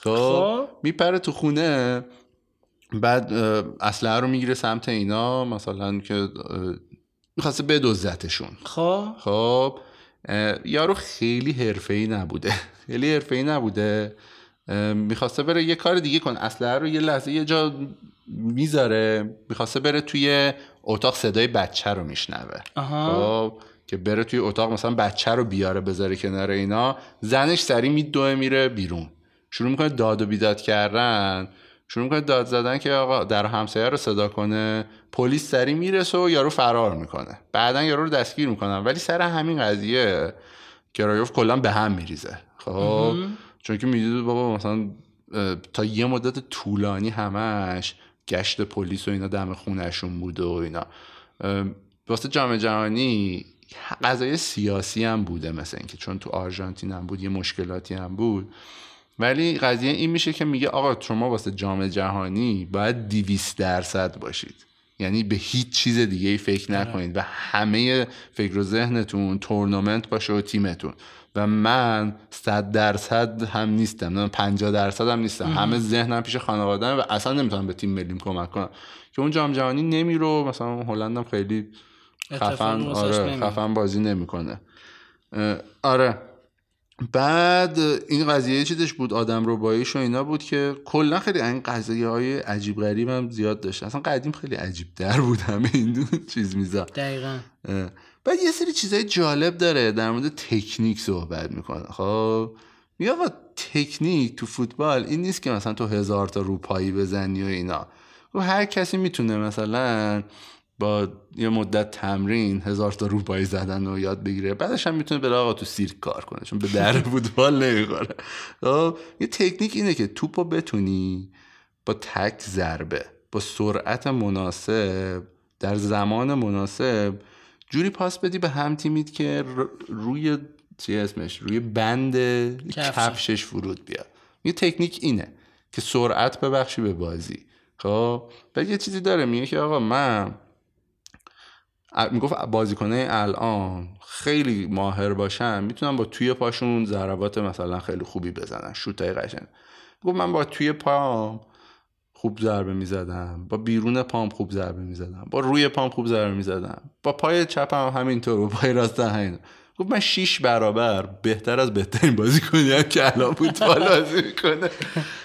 خب میپره تو خونه، بعد اسلحه رو میگیره سمت اینا مثلا که میخواسته بدزدتشون. خب خب یارو خیلی حرفه‌ای نبوده، خیلی حرفه‌ای نبوده میخواسته بره یه کار دیگه کنه. اسلحه رو یه لحظه یه جا میذاره، میخواسته بره توی اتاق، صدای بچه رو میشنوه. خب که بره توی اتاق مثلا بچه رو بیاره بذاره کنار اینا، زنش سری میدوه میره بیرون، شروع میکنه داد و بیداد کردن، شروع میکنه داد زدن که آقا در همسایه رو صدا کنه. پلیس سری میرسه و یارو فرار میکنه، بعدن یارو رو دستگیر میکنن. ولی سر همین قضیه کرایوف کلا به هم میریزه. خب چون که میدید بابا مثلا تا یه مدت طولانی همش گشت پلیس و اینا دم خونهشون بود و اینا. واسه جام جهانی قضیه سیاسی هم بوده، مثلا اینکه چون تو آرژانتین هم بود یه مشکلاتی هم بود، ولی قضیه این میشه که میگه آقا شما واسه جام جهانی باید دویست درصد باشید، یعنی به هیچ چیز دیگه ای فکر نکنید و همه فکر و ذهنتون تورنمنت باشه و تیمتون. و من صد درصد هم نیستم، من پنجاه درصد هم نیستم، ام. همه ذهنم پیش خانواده‌ام و اصلا نمیتونم به تیم ملیم کمک کنم که اون جام جهانی نمیرو. مثلا هلندم خیلی خفن آره خفن بازی نمیکنه. آره بعد این قضیه چیزش بود، آدم رباییش و اینا بود که کلا خیلی این قضیه های عجیب غریب هم زیاد داشت. اصلا قدیم خیلی عجیب در بود همه این چیز میزا دقیقاً. بعد یه سری چیزای جالب داره، در مورد تکنیک صحبت میکنه. خب یا با تکنیک تو فوتبال این نیست که مثلا تو هزار تا روپایی بزنی و اینا. خب هر کسی میتونه مثلا با یه مدت تمرین هزار تا روپایی زدن رو یاد بگیره، بعدش هم میتونه بره آقا تو سیرک کار کنه، چون به در فوتبال نمیخوره. یه تکنیک اینه که توپو بتونی با تک ضربه با سرعت مناسب در زمان مناسب جوری پاس بدی به هم تیمیت که روی چی اسمش روی بند کفشش فرود بیاد. یه تکنیک اینه که سرعت ببخشی به بازی. خب بعد یه چیزی داره میگه که آقا من میگفت بازیکنه الان خیلی ماهر باشن میتونن با توی پاشون ضربات مثلا خیلی خوبی بزنن، شوتای قشنگ. میگفت من با توی پام خوب ضربه میزدم، با بیرون پام خوب ضربه میزدم، با روی پام خوب ضربه میزدم، با پای چپم همینطور، با پای راستم همین. گفت من شش برابر بهتر از بهترین بازیکنیام که الان فوتبال بازی میکنه.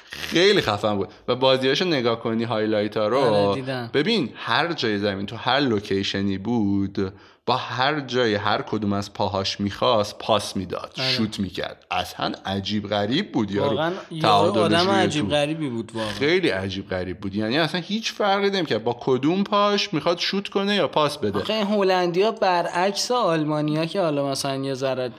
خیلی خفن بود و بازیاشو نگاه کنی هایلایت ها رو ببین، هر جای زمین تو هر لوکیشنی بود، با هر جای هر کدوم از پاهاش میخواست پاس میداد، شوت میکرد. اصلا عجیب غریب بود یارو، تعادل آدم عجیب غریبی بود واقعا. خیلی عجیب غریب بود، یعنی اصلا هیچ فرقی نمیکرد با کدوم پاش میخواد شوت کنه یا پاس بده. آخه هلندیا برعکس آلمانیا که حالا مثلا یه ذره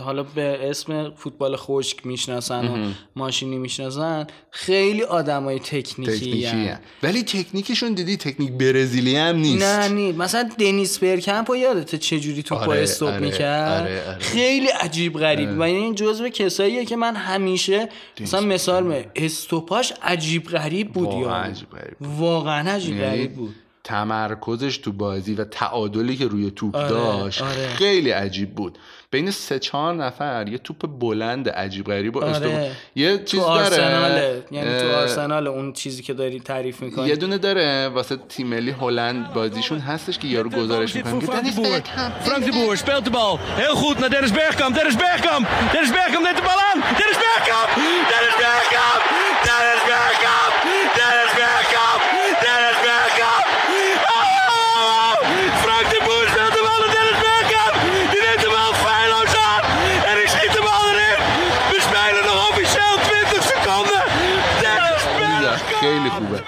حالا به اسم فوتبال خشک میشناسن و ماشینی میشناسن، خیلی آدمای تکنیکی ان، ولی تکنیکشون دیدی تکنیک برزیلی هم نیست. نه نه مثلا دنیس برکمپ یادته چجوری تو آره، پای استوب آره، میکرد آره، آره. خیلی عجیب غریب آره. و این جزو کساییه که من همیشه مثلا مثال استوپاش عجیب غریب بود، واقعا عجیب غریب بود, واقعا عجیب غریب بود. تمرکزش تو بازی و تعادلی که روی توپ آره، داشت آره. خیلی عجیب بود. بین سه چهار نفر یه توپ بلند عجیب غریب و آره. استوب یه چیز داره، یعنی تو آرسنال اون چیزی که داری تعریف می‌کنی یه دونه داره واسه تیم ملی هلند بازیشون هستش که یارو گزارش می‌کنه. فرانک دی بور spielt de bal heel goed naar Dennis Bergkamp. Dennis Bergkamp. Dennis Bergkamp neemt de bal aan. Dennis Bergkamp. Dennis Bergkamp. Dennis Bergkamp. Dennis Bergkamp. Dennis Bergkamp. Frank de Boer speelt de bal naar Dennis Bergkamp. Die neemt de bal feilloos aan en hij schiet de bal erin. We spelen nog officieel twintig seconden. Dennis Bergkamp. خیلی خوبه.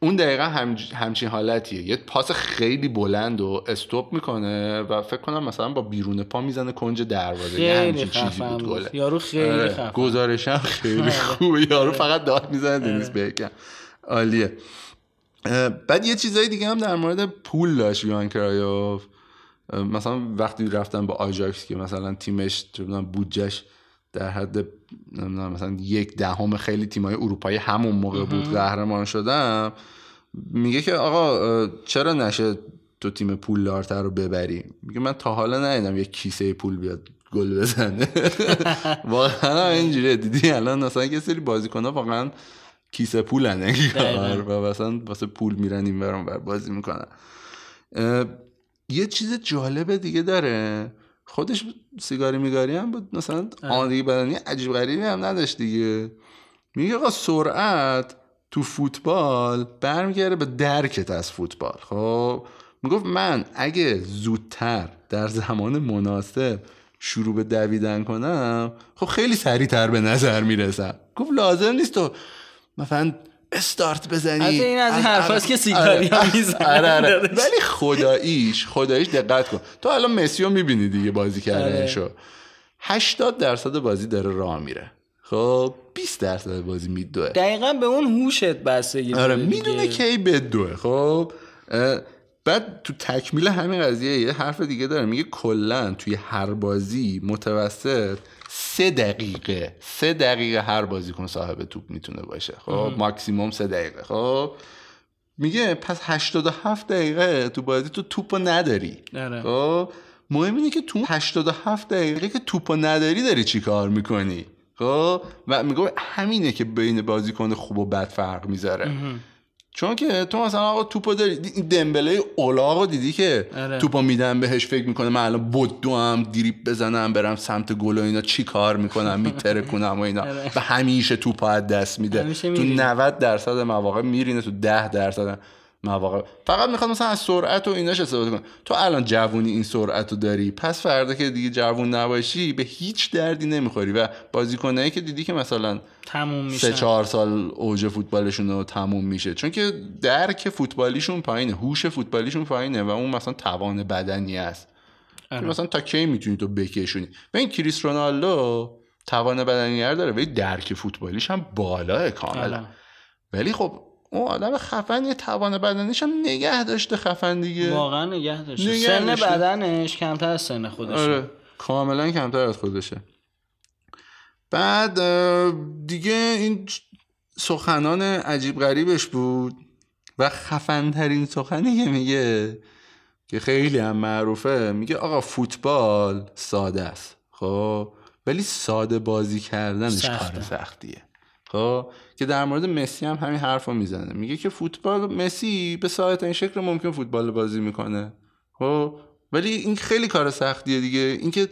اون دقیقا هم همچین حالتیه، یه پاس خیلی بلند و استوب میکنه و فکر کنم مثلا با بیرون پا میزنه کنج دروازه، یه همچین چیزی بود گله. یارو خیلی خفن، گزارش هم خیلی خوبه، یارو فقط داد میزنه دنیس برکم. عالیه. بعد یه چیزای دیگه هم در مورد پول داشت یوهان کرایوف. مثلا وقتی رفتن با آژاکس که مثلا تیمش بودجش در حد نمیدونم مثلا یک دهم خیلی تیمای اروپایی همون موقع بود قهرمان شدم، میگه که آقا چرا نشه تو تیم پولدارتر رو ببری. میگه من تا حالا ندیدم یک کیسه پول بیاد گل بزنه. واقعا اینجوریه، دیدی الان مثلا یه سری بازیکن‌ها واقعا کیسه پولن انگار و مثلا واسه پول میرن این ور اون ور بازی میکنن. یه چیز جالب دیگه داره، خودش سیگاری میگاری هم بود مثلا، آنری بدنی عجیب غریبی هم نداشت دیگه. میگه آقا سرعت تو فوتبال برمیگره به درکت از فوتبال. خب میگفت من اگه زودتر در زمان مناسب شروع به دویدن کنم خب خیلی سریعتر به نظر میرسم. گفت لازم نیست تو مثلا استارت بزنی. از این از حرفاست که سیگاری هم میزنه. ولی خداییش خداییش دقت کن، تو الان مسیو میبینی دیگه بازی کردنشو، هشتاد درصد بازی داره راه میره، خب بیست درصد بازی میدوه. دقیقاً به اون هوشت بستگی آره میدونه کی بدوه. خب بعد تو تکمیل همین قضیه یه حرف دیگه داره، میگه کلا توی هر بازی متوسط سه دقیقه سه دقیقه هر بازیکن صاحب توپ میتونه باشه، خب ماکسیموم سه دقیقه. خب میگه پس هشتاد و هفت دقیقه تو بازی تو توپو نداری. خب مهم اینه که تو هشتاد و هفت دقیقه که توپو نداری داری چی کار میکنی؟ خب و میگه همینه که بین بازیکن خوب و بد فرق میذاره. چون که تو مثلا آقا توپو داری، دمبله اولاغو دیدی که آره. توپو میدم بهش فکر میکنه من الان بدوام دریپ بزنم برم سمت گل و اینا، چی کار میکنم میترکونم و اینا آره. و همیشه توپو از دست میده، تو نود درصد مواقع میرینه، تو ده درصد مواقع فقط میخواد مثلا از سرعت و ایناش استفاده کنه. تو الان جوونی این سرعتو داری، پس فردا که دیگه جوون نباشی به هیچ دردی نمیخوری. و بازیکنایی که دیدی که مثلا تموم میشن، سه چهار سال اوج فوتبالشون رو تموم میشه، چون که درک فوتبالیشون پایینه، هوش فوتبالیشون پایینه و اون مثلا توان بدنی است. مثلا تا کی میتونی تو بکشونی؟ و این کریس رونالدو توان بدنی داره ولی درک فوتبالیش هم بالاه کاملا، ولی خب اون آدم خفن یه توان بدنش هم نگه داشته، خفن دیگه واقعا نگه داشته، نگه سن داشته. بدنش کمتر از سن خودشه، آره کاملا کمتر از خودشه. بعد دیگه این سخنان عجیب غریبش بود و خفن ترین سخنی که میگه که خیلی هم معروفه، میگه آقا فوتبال ساده است خب، ولی ساده بازی کردنش کار سختیه. خب که در مورد مسی هم همین حرفو میزنه، میگه که فوتبال مسی به ساعت این شکل ممکن فوتبال بازی میکنه خب، ولی این خیلی کار سختیه دیگه. اینکه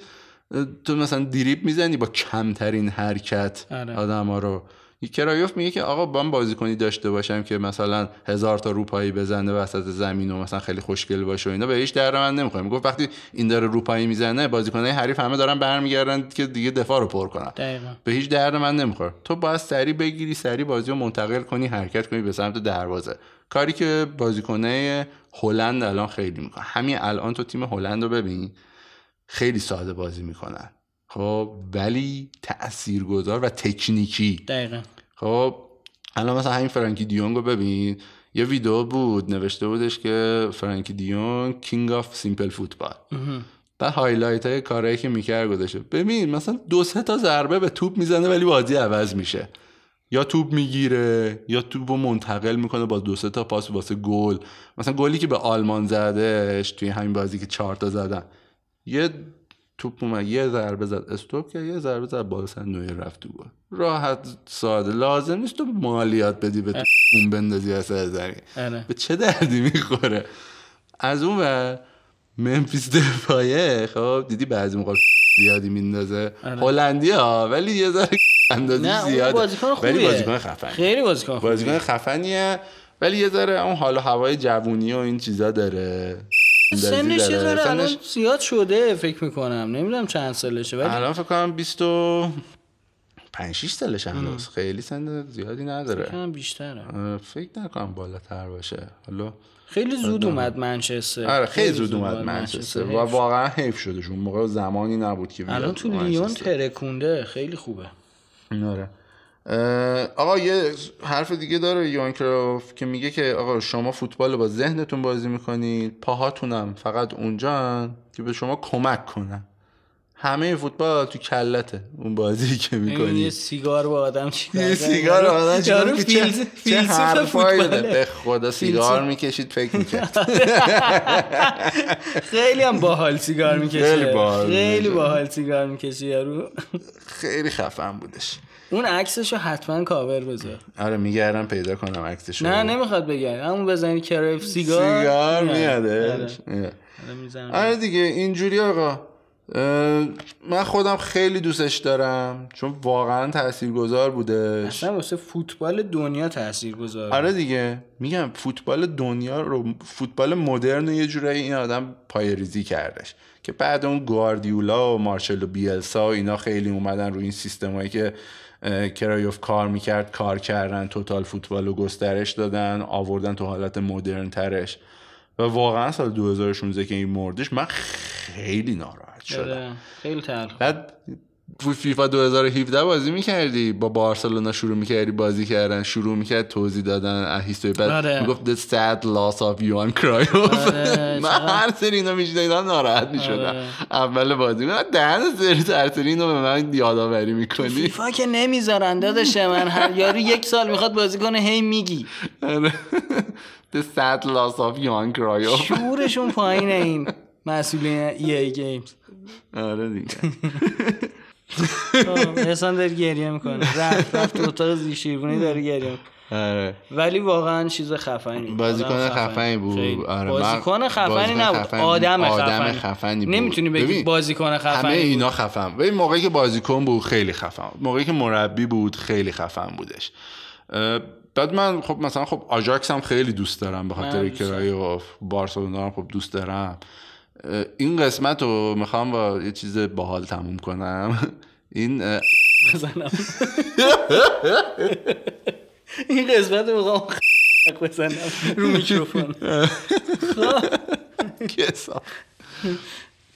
تو مثلا دریپ میزنی با کمترین حرکت آره. آدما رو. کرایوف میگه که آقا با من بازیکنی داشته باشم که مثلا هزار تا روپایی بزنه وسط زمین و مثلا خیلی خوشگل باشه و اینا، به هیچ درآمد من نمیخوام. میگفت وقتی این داره روپایی میزنه بازیکنای حریف همه دارن برمیگردن که دیگه دفاع رو پر کنن، دقیقاً به هیچ درد من نمیخوره. تو باید سری بگیری، سری بازی رو منتقل کنی، حرکت کنی به سمت دروازه، کاری که بازیکنای هلند الان خیلی میکنن. همین الان تو تیم هلند رو ببین خیلی ساده بازی میکنن خب، ولی تأثیرگذار و تکنیکی. دقیقاً خب الان مثلا همین فرانکی دیونگو ببین، یه ویدیو بود نوشته بودش که فرانکی دیونگ کینگ آف سیمپل فوتبال، بعد هایلایت های کارهایی که میکرد گذاشته. ببین مثلا دو سه تا ضربه به توپ میزنه ولی بازی عوض میشه، یا توپ میگیره یا توپو منتقل میکنه با دو سه تا پاس واسه گل. مثلا گلی که به آلمان زدش توی همین بازی که چهار تا زدن، یه توپ اومد یه ضربه زد استوب کرد، یه ضربه زد بالا سر نویر رفت تو گل. راحت ساده، لازم نیست تو مالیات بدی به تو اون بندازی اصلا زمین، به چه دردی میخوره. از اون و منفیس دفاعه خب دیدی بعضی موقع زیادی میندازه هلندیا، ولی یه ذره اندازه زیاد، ولی بازیکن خفن، خیلی بازیکن بازیکن خفنیه، ولی یه ذره اون حال و هوای جوونی و این چیزا داره. سنش یه ذره الان زیاد شده فکر میکنم، نمیدونم چند سالشه ولی الان فکر کنم بیست و پنج شش سالشه هنوز، خیلی سن زیادی نداره، فکر کنم بیشتره، فکر نکنم بالاتر باشه. حالا خیلی زود اومد منچستر، آره خیلی زود اومد منچستر و واقعا حیف شدش، اون موقع زمانی نبود که الان تو لیون ترکونده، خیلی خوبه. آره آقا یه حرف دیگه داره یوان کروف که میگه که آقا شما فوتبال با ذهنتون بازی میکنید، پاهاتونم فقط اونجان که به شما کمک کنن، همه فوتبال تو کلته اون بازی که میکنید. یه سیگار با آدم چیکار، یه سیگار با آدم چیکار، فیلسوف فیلسوف فوتباله به خدا، سیگار میکشید فکر میکرد خیلی هم باحال سیگار میکشید، خیلی باحال سیگار میکشید یارو، خیلی خفن بودش. اون عکسشو حتما کاور بذار. آره میگردم پیدا کنم عکسشو. نه نمیخواد بگم. همون بزنی کرف سیگار. سیگار میاده. آره دیگه اینجوری آقا. من خودم خیلی دوستش دارم چون واقعا تاثیرگذار بوده. اصلا واسه فوتبال دنیا تاثیرگذار. آره دیگه میگم فوتبال دنیا رو، فوتبال مدرن یه جورایی این آدم پایه‌ریزی کردش که بعد اون گواردیولا و مارچلو بیلسا و اینا خیلی اومدن روی این سیستمایی که کرایوف کار میکرد کار کردن، توتال فوتبال رو گسترش دادن، آوردن تو حالت مدرن ترش. و واقعا سال دو هزار و شانزده که این مردش من خیلی ناراحت شدم، خیلی تلخ. بعد فیفا دو هزار و هفده بازی میکردی، با بارسلونا شروع میکردی بازی کردن، شروع میکرد توضیح دادن هیستوری، بعد آره. میگفت the sad loss of Johan Cruyff. آره. من هر سری اینا میشنیدم ناراحت میشدم. آره. اول بازی من دهن سری هر سری اینو به من یادآوری میکنی. فیفا که نمیذارن داداشه من، هر یارو یک سال میخواد بازی کنه هی میگی آره. the sad loss of Johan Cruyff. شعورشون پایینه این مسئولین ای ای Games. آره دیگه. احسان داری گریه میکنه، رفت رفت اتاق زیرشیروانی داری گریه میکنه. آره ولی واقعا چیز خفنی، بازیکن خفنی بود. آره بازیکن خفنی نبود، آدم خفنی خفنی بود. نمیتونی بگی بازیکن خفنی، همه اینا خفن. ببین موقعی که بازیکن بود خیلی خفن، موقعی که مربی بود خیلی خفن بودش. بعد من خب مثلا خب آژاکس هم خیلی دوست دارم به خاطر کرایوف، بارسلونا هم خب دوست دارم. این قسمت رو میخوام با یه چیز باحال تموم کنم. این بزنم این قسمت رو میخوام بزنم رو میکروفون.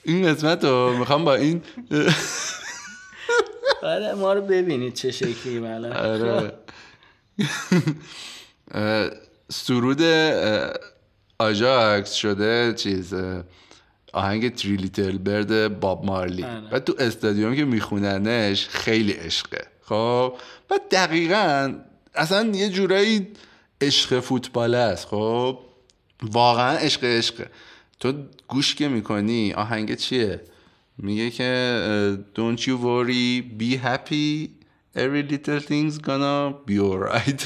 این قسمت رو میخوام با این آره ما رو ببینید چه شکلی مالا سرود آژاکس شده چیز آهنگ تری لیتل برد باب مارلی. بعد تو استادیوم که میخوننش خیلی عشقه. خب بعد دقیقاً اصلا یه جورایی عشق فوتبال است. خب واقعا عشق عشقه. تو گوش که میکنی آهنگ چیه؟ میگه که don't you worry be happy every little thing's gonna be alright.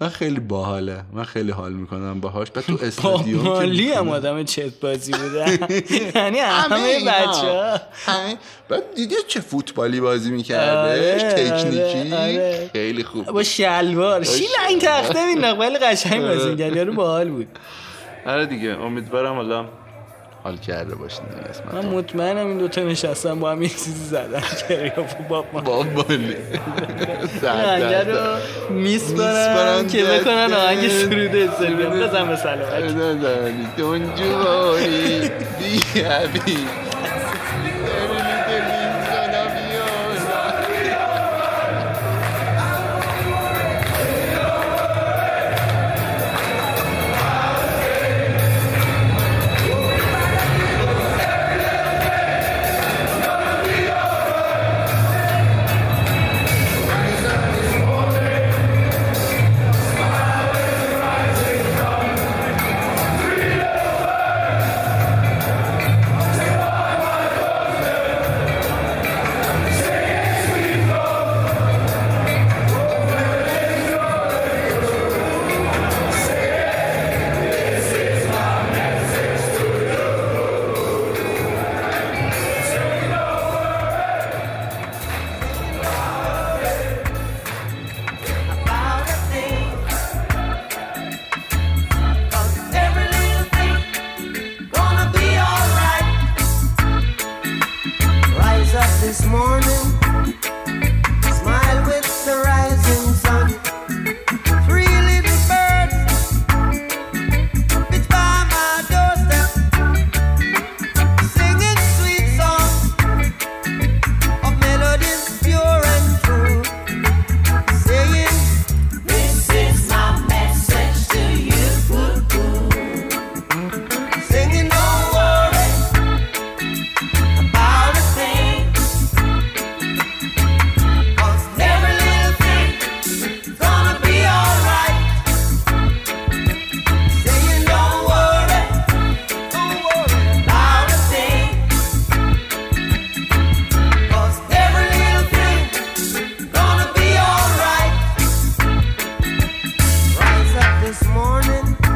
من خیلی باحاله، من خیلی حال میکنم باهاش. بعد تو استادیوم که مالی هم آدم چت بازی بوده، یعنی همه بچه‌ها همه. بعد دیدی چه فوتبالی بازی میکردش، تکنیکی خیلی خوب، با شلوار شیلنگ تخته مینداخت ولی قشنگ بازی می‌کرد، یارو باحال بود. آره دیگه امیدوارم حالا حال کرده باشین اسمت. من مطمئنم این دوتا نشستن با هم یک چیزی زدن کریوف و باب مارلی. باب مارلی آهنگه رو میسپرن که بکنن آهنگ سرود استادیوم. بزن به سلامت دونجوری بی هبی. This morning